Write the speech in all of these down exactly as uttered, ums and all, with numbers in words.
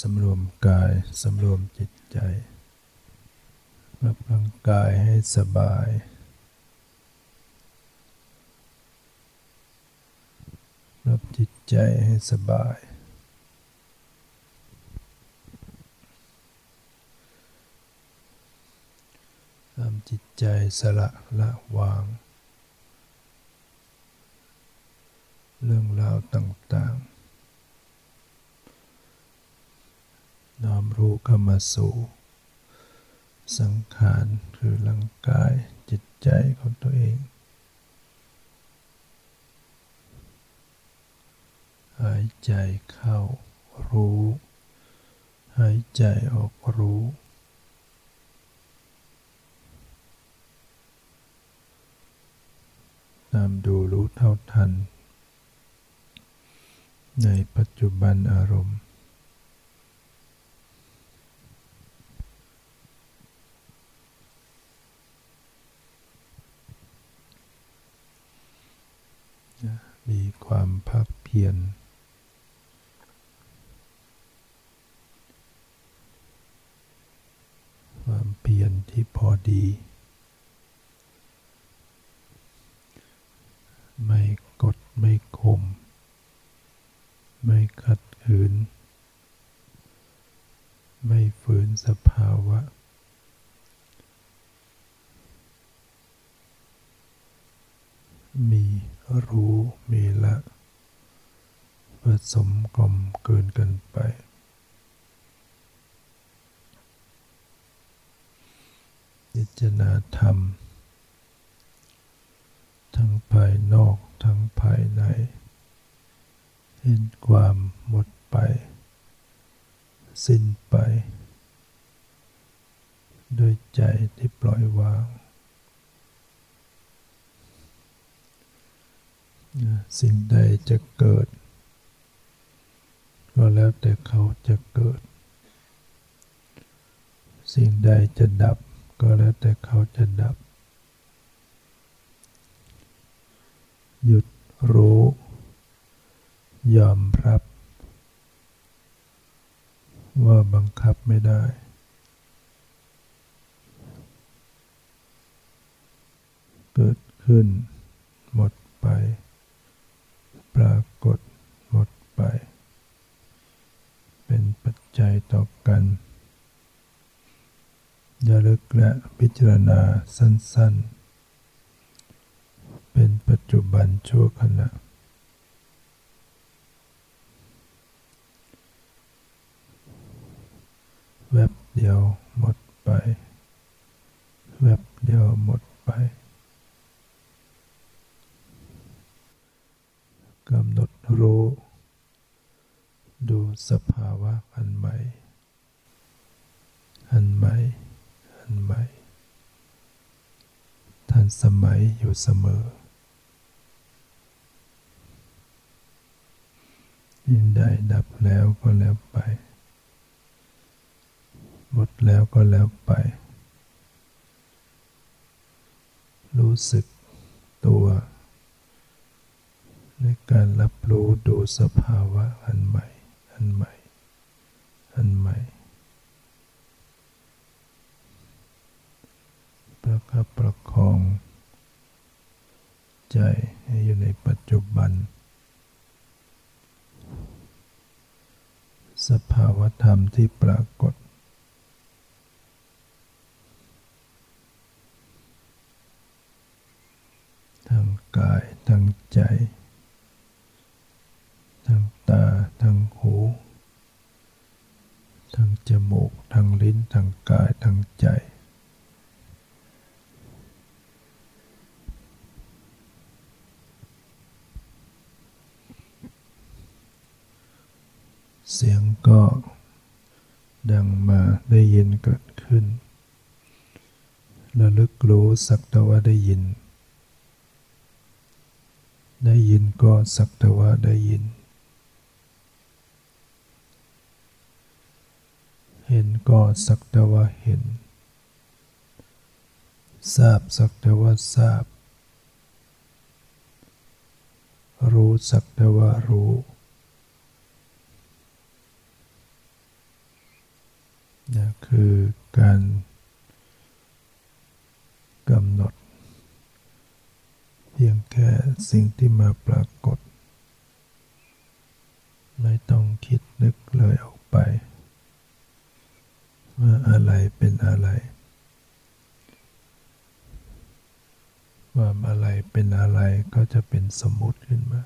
สำรวมกายสำรวมจิตใจรับร่างกายให้สบายรับจิตใจให้สบายทำจิตใจสละละวางเรื่องราวต่างๆน้อมรู้เข้ามาสู่สังขารคือร่างกายจิตใจของตัวเองหายใจเข้ารู้หายใจออกรู้ตามดูรู้เท่าทันในปัจจุบันอารมณ์มีความภาคเพียรความเพียรที่พอดีไม่กดไม่ข่มไม่ขัดขืนไม่ฝืนสภาวะมีรู้มีละผสมกลมเกินกันไปนิจนาธรรมทั้งภายนอกทั้งภายในเห็นความหมดไปสิ้นไปด้วยใจที่ปล่อยวางสิ่งใดจะเกิดก็แล้วแต่เขาจะเกิดสิ่งใดจะดับก็แล้วแต่เขาจะดับหยุดรู้ยอมรับว่าบังคับไม่ได้เกิดขึ้นหมดไปปรากฏหมดไปเป็นปัจจัยต่อกันระลึกและพิจารณาสั้นๆเป็นปัจจุบันชั่วขณะแวบเดียวหมดไปแวบเดียวหมดไปกำหนดรู้ดูสภาวะอันใหม่อันใหม่อันใหม่ทันสมัยอยู่เสมอยิ่งได้ดับแล้วก็แล้วไปหมดแล้วก็แล้วไปรู้สึกตัวในการรับรู้ดูสภาวะอันใหม่อันใหม่อันใหม่ประคับประคองใจให้อยู่ในปัจจุบันสภาวะธรรมที่ปรากฏทั้งกายทั้งใจทั้งตาทั้งหูทั้งจมูกทั้งลิ้นทั้งกายทั้งใจเสียงก็ดังมาได้ยินเกิดขึ้นระลึกรู้สักแต่ว่าได้ยินได้ยินก็สักแต่ว่าได้ยินเห็นก็สักแต่ว่าเห็นทราบสักแต่ว่าทราบรู้สักแต่ว่ารู้ คือการกำหนดเพียงแค่สิ่งที่มาปรากฏไม่ต้องคิดนึกเลยออกไปว่าอะไรเป็นอะไรว่าอะไรเป็นอะไรก็จะเป็นสมมุติขึ้นมา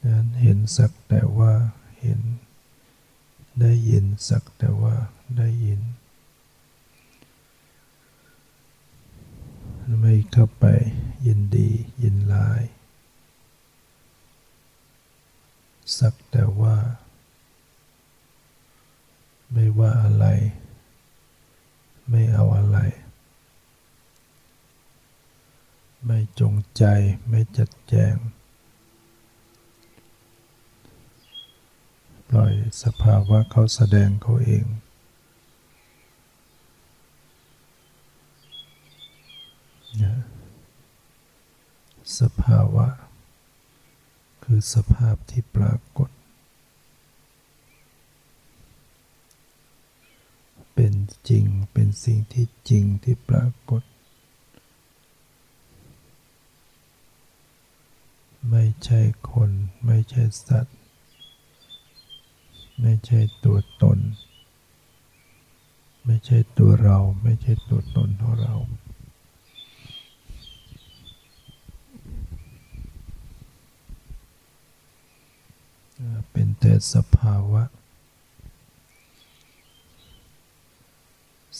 ดังนั้นเห็นสักแต่ว่าเห็นได้ยินสักแต่ว่าได้ยินไม่เข้าไปยินดียินร้ายสักแต่ว่าไม่ว่าอะไรไม่เอาอะไรไม่จงใจไม่จัดแจงปล่อยสภาวะเขาแสดงเขาเองนะสภาวะคือสภาพที่ปรากฏเป็นจริงเป็นสิ่งที่จริงที่ปรากฏไม่ใช่คนไม่ใช่สัตว์ไม่ใช่ตัวตนไม่ใช่ตัวเราไม่ใช่ตัวตนของเราเป็นแต่สภาวะ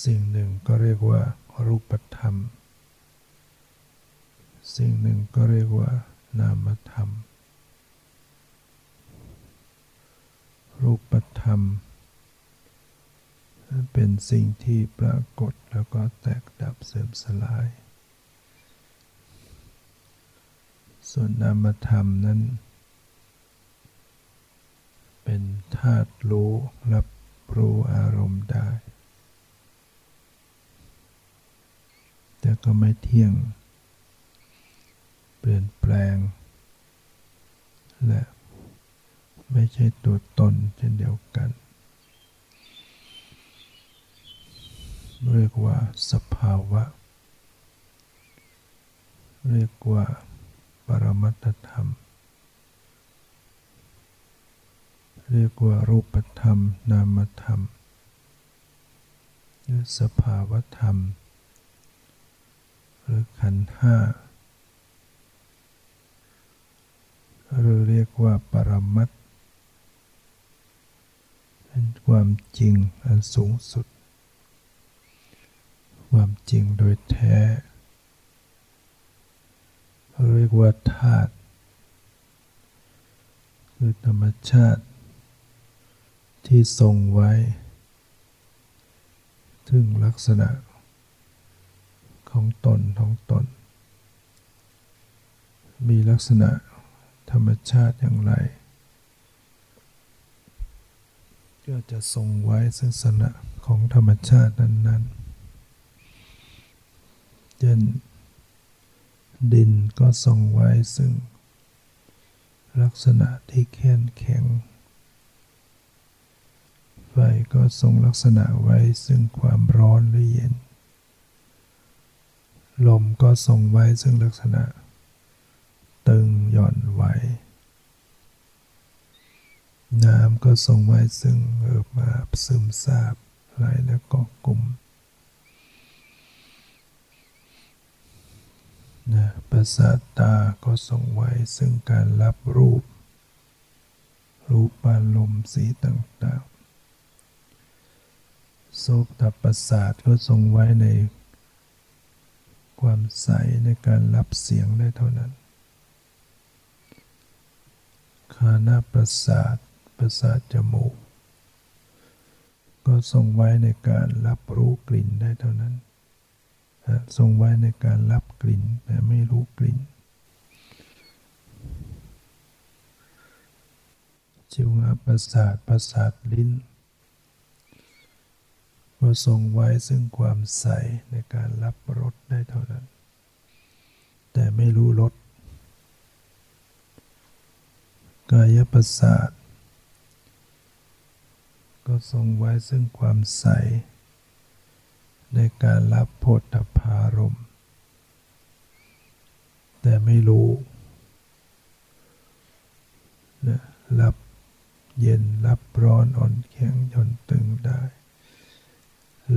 สิ่งหนึ่งก็เรียกว่ารูปธรรมสิ่งหนึ่งก็เรียกว่านามธรรมรูปธรรมเป็นสิ่งที่ปรากฏแล้วก็แตกดับเสื่อมสลายส่วนนามธรรมนั้นเป็นธาตุรู้รับรู้อารมณ์ได้แต่ก็ไม่เที่ยงเปลี่ยนแปลงและไม่ใช่ตัวตนเช่นเดียวกันเรียกว่าสภาวะเรียกว่าปรมัตถธรรมเรียกว่ารูปธรรมนามธรรมหรือสภาวธรรมหรือขันธ์ห้าหรือเรียกว่าปรมัตถ์เป็นความจริงอันสูงสุดความจริงโดยแท้เรียกว่าธาตุคือธรรมชาติที่ทรงไว้ถึงลักษณะของตนของตนมีลักษณะธรรมชาติอย่างไรก็จะทรงไว้ลักษณะของธรรมชาตินั้นๆเช่นดินก็ทรงไว้ซึ่งลักษณะที่แข็งแข็งไฟก็ทรงลักษณะไว้ซึ่งความร้อนหรือเย็นลมก็ทรงไว้ซึ่งลักษณะตึงหย่อนไหวน้ำก็ทรงไว้ซึ่งเอิบอาบซึมซาบไหลและเกาะกลุ่มนะประสาทตาก็ทรงไว้ซึ่งการรับรูปรูปอารมณ์สีต่างๆโสตประสาทก็ทรงไว้ในความใสในการรับเสียงได้เท่านั้นคานาประสาทประสาทจมูกก็ทรงไว้ในการรับรู้กลิ่นได้เท่านั้นทรงไว้ในการรับกลิ่นแต่ไม่รู้กลิ่นจิวหประสาทประสาทลิ้นก็ทรงไว้ซึ่งความใสในการรับรสได้เท่านั้นแต่ไม่รู้รสกายประสาท ก็ทรงไว้ซึ่งความใสในการรับโพธิภารมณ์แต่ไม่รู้นะรับเย็นรับร้อนอ่อนแข็งหย่อนตึงได้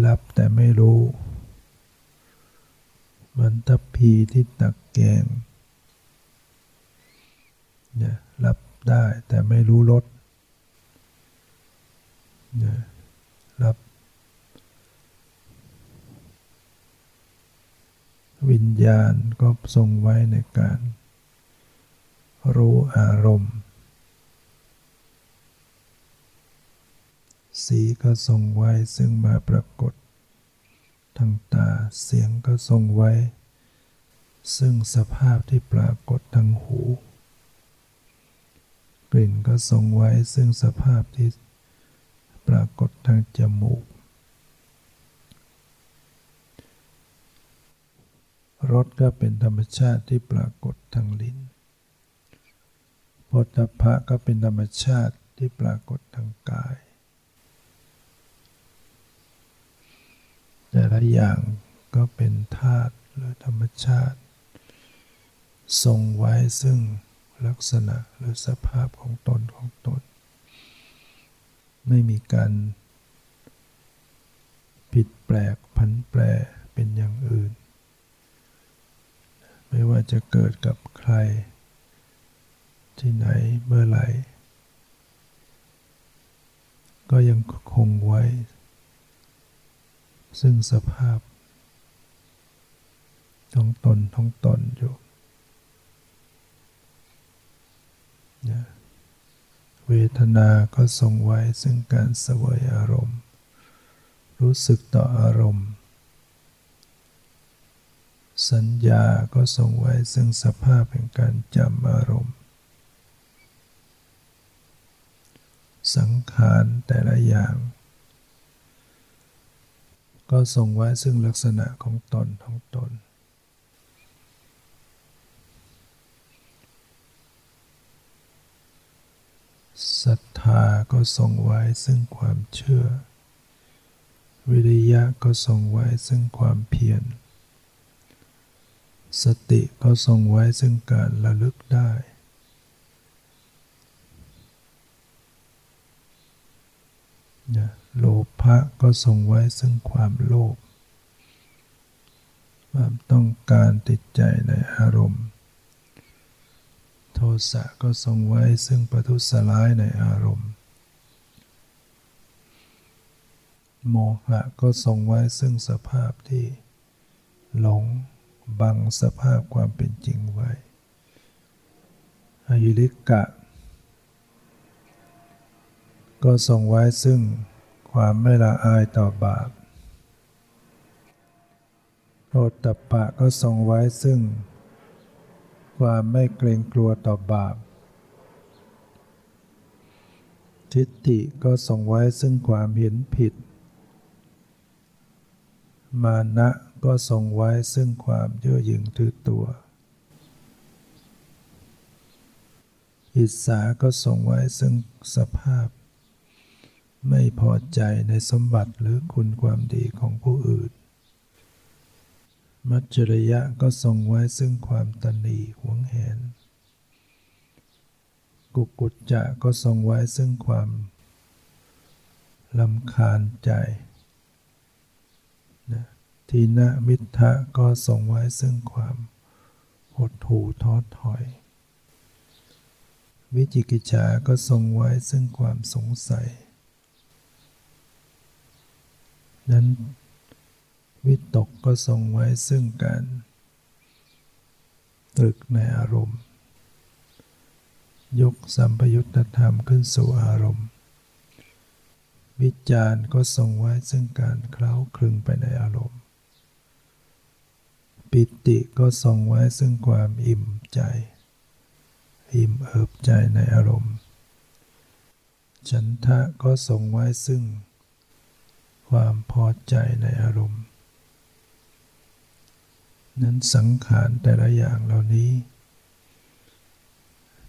รับแต่ไม่รู้มันทัพพีที่ตักแกงนะรับได้แต่ไม่รู้รสนะรับวิญญาณก็ทรงไว้ในการรู้อารมณ์สีก็ทรงไว้ซึ่งมาปรากฏทางตาเสียงก็ทรงไว้ซึ่งสภาพที่ปรากฏทางหูกลิ่นก็ทรงไว้ซึ่งสภาพที่ปรากฏทางจมูกรสก็เป็นธรรมชาติที่ปรากฏทางลิ้นโผฏฐัพพะก็เป็นธรรมชาติที่ปรากฏทางกายแต่ละอย่างก็เป็นธาตุหรือธรรมชาติทรงไว้ซึ่งลักษณะหรือสภาพของตนของตนไม่มีการผิดแปลกผันแปรเป็นอย่างอื่นไม่ว่าจะเกิดกับใครที่ไหนเมื่อไหร่ก็ยังคงไว้ซึ่งสภาพของตนของตนอยู่นะเวทนาก็ทรงไว้ซึ่งการเสวยอารมณ์รู้สึกต่ออารมณ์สัญญาก็ทรงไว้ซึ่งสภาพแห่งการจำอารมณ์สังขารแต่ละอย่างก็ทรงไว้ซึ่งลักษณะของตนของตนศรัทธาก็ทรงไว้ซึ่งความเชื่อวิริยะก็ทรงไว้ซึ่งความเพียรสติก็ทรงไว้ซึ่งการระลึกได้โลภะก็ทรงไว้ซึ่งความโลภความต้องการติดใจในอารมณ์โทสะก็ทรงไว้ซึ่งประทุษร้ายในอารมณ์โมหะก็ทรงไว้ซึ่งสภาพที่หลงบังสภาพความเป็นจริงไว้อหิริกะก็ทรงไว้ซึ่งความไม่ละอายต่อบาปโอตตัปปะก็ทรงไว้ซึ่งความไม่เกรงกลัวต่อบาปทิฏฐิก็ทรงไว้ซึ่งความเห็นผิดมานะก็ทรงไว้ซึ่งความเย่อหยิ่งถือตัวอิจฉาก็ทรงไว้ซึ่งสภาพไม่พอใจในสมบัติหรือคุณความดีของผู้อื่นมัจฉริยะก็ทรงไว้ซึ่งความตนีหวงแหนกุกุจจะก็ทรงไว้ซึ่งความรำคาญใจนะทีนะมิทธะก็ทรงไว้ซึ่งความหดหู่ท้อถอยวิจิกิจฉาก็ทรงไว้ซึ่งความสงสัยนั้นวิตกก็ทรงไว้ซึ่งการตรึกในอารมณ์ยกสัมปยุตตธรรมขึ้นสู่อารมณ์วิจารณ์ก็ทรงไว้ซึ่งการเคล้าคลึงไปในอารมณ์ปิติก็ทรงไว้ซึ่งความอิ่มใจอิ่มเอิบใจในอารมณ์ฉันทะก็ทรงไว้ซึ่งความพอใจในอารมณ์นั้นสังขารแต่ละอย่างเหล่านี้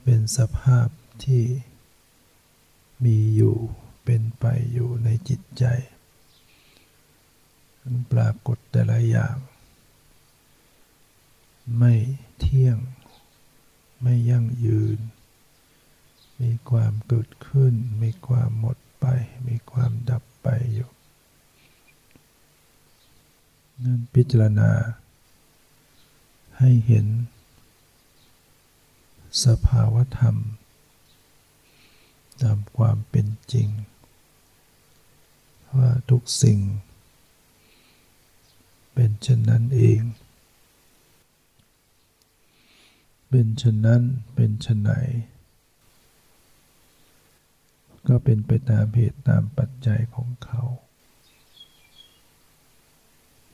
เป็นสภาพที่มีอยู่ เป็นไปอยู่ในจิตใจมันปรากฏแต่ละอย่างไม่เที่ยงไม่ยั่งยืนมีความเกิดขึ้นมีความหมดไปมีความดับไปอยู่นั่นพิจารณาให้เห็นสภาวธรรมตามความเป็นจริงว่าทุกสิ่งเป็นเช่นนั้นเองเป็นเช่นนั้นเป็นเช่นไหนก็เป็นไปตามเหตุตามปัจจัยของเขา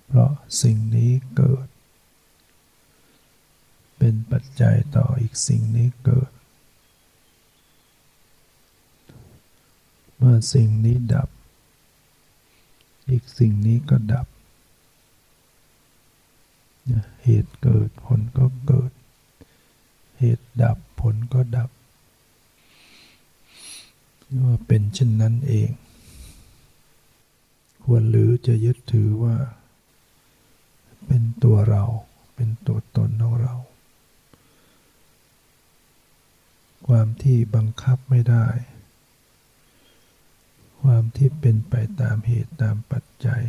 เพราะสิ่งนี้เกิดเป็นปัจจัยต่ออีกสิ่งนี้เกิดเมื่อสิ่งนี้ดับอีกสิ่งนี้ก็ดับเหตุเกิดผลก็เกิดเหตุดับผลก็ดับว่าเป็นเช่นนั้นเองควรหรือจะยึดถือว่าเป็นตัวเราเป็นตัวตนของเราความที่บังคับไม่ได้ความที่เป็นไปตามเหตุตามปัจจัย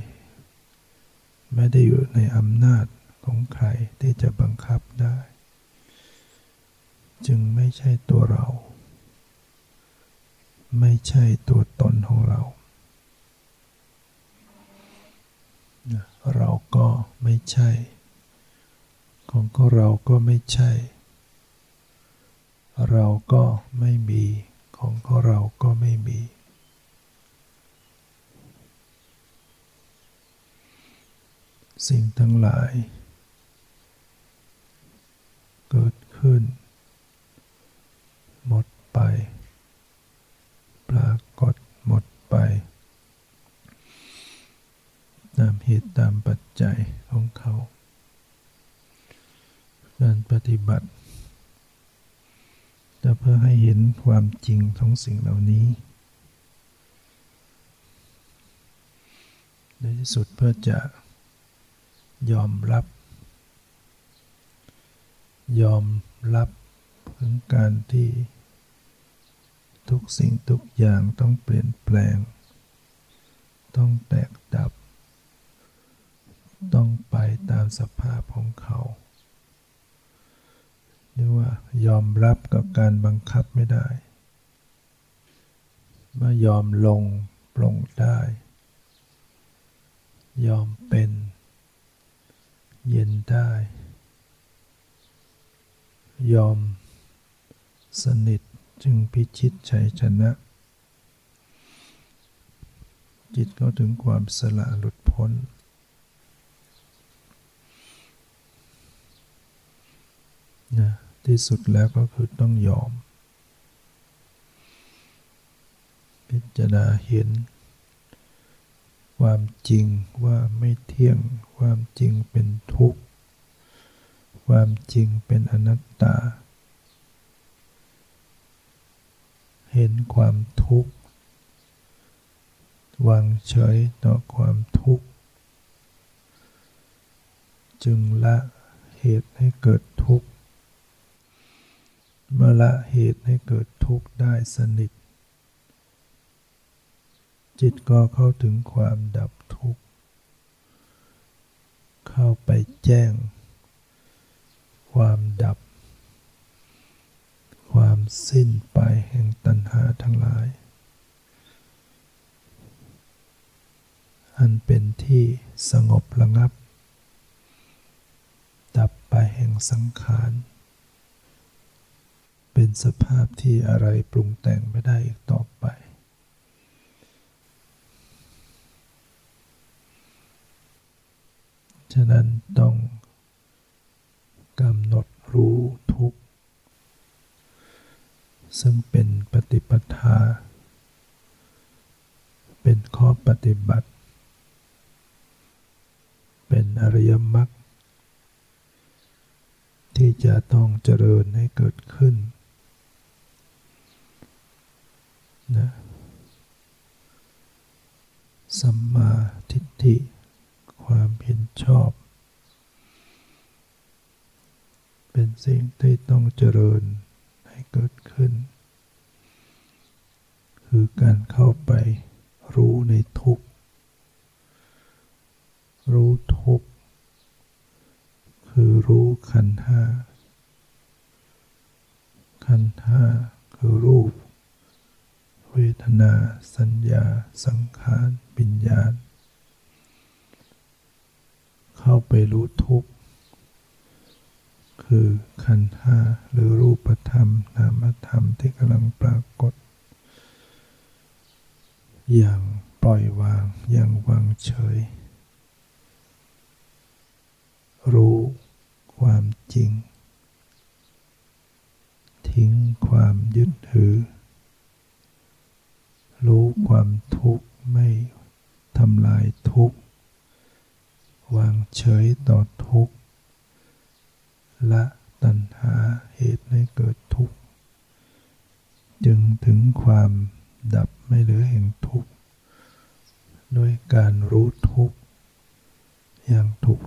ไม่ได้อยู่ในอำนาจของใครที่จะบังคับได้จึงไม่ใช่ตัวเราไม่ใช่ตัวตนของเราเราก็ไม่ใช่ของก็เราก็ไม่ใช่เราก็ไม่มีของก็เราก็ไม่มีสิ่งทั้งหลายเกิดขึ้นหมดไปปรากฏหมดไปตามเหตุตามปัจจัยของเขาการปฏิบัติจะเพื่อให้เห็นความจริงของสิ่งเหล่านี้ในที่สุดเพื่อจะยอมรับยอมรับถึงการที่ทุกสิ่งทุกอย่างต้องเปลี่ยนแปลงต้องแตกดับต้องไปตามสภาพของเขาเรียกว่ายอมรับกับการบังคับไม่ได้เมื่อยอมลงปลงได้ยอมเป็นเย็นได้ยอมสนิทจึงพิชิตชัยชนะจิตก็ถึงความสละหลุดพ้นนะที่สุดแล้วก็คือต้องยอมพิจารณาเห็นความจริงว่าไม่เที่ยงความจริงเป็นทุกข์ความจริงเป็นอนัตตาเห็นความทุกข์วางเฉยต่อความทุกข์จึงละเหตุให้เกิดทุกข์เมื่อละเหตุให้เกิดทุกข์ได้สนิทจิตก็เข้าถึงความดับทุกข์เข้าไปแจ้งความดับความสิ้นไปแห่งตัณหาทั้งหลายอันเป็นที่สงบระงับดับไปแห่งสังขารเป็นสภาพที่อะไรปรุงแต่งไม่ได้อีกต่อไปฉะนั้นต้องกำหนดรู้ทุกข์ซึ่งเป็นปฏิปทาเป็นข้อปฏิบัติเป็นอริยมรรคที่จะต้องเจริญให้เกิดขึ้นนะ สัมมาทิฏฐิความเห็นชอบเป็นสิ่งที่ต้องเจริญให้เกิดขึ้นคือการเข้าไปรู้ในทุกข์รู้ทุกข์คือรู้ขันธ์ห้าขันธ์ห้าคือรูปเวทนาสัญญาสังขารวิญญาณเข้าไปรู้ทุกข์คือขันธ์ห้าหรือรูปธรรมนามธรรมที่กำลังปรากฏอย่างปล่อยวางอย่างวางเฉยรู้ความจริงทิ้งความยึดถือรู้ความทุกข์ไม่ทำลายทุกข์วางเฉยต่อทุกข์ละตัณหาเหตุให้เกิดทุกข์จึงถึงความดับไม่เหลือแห่งทุกข์ด้วยการรู้ทุกข์อย่างถูก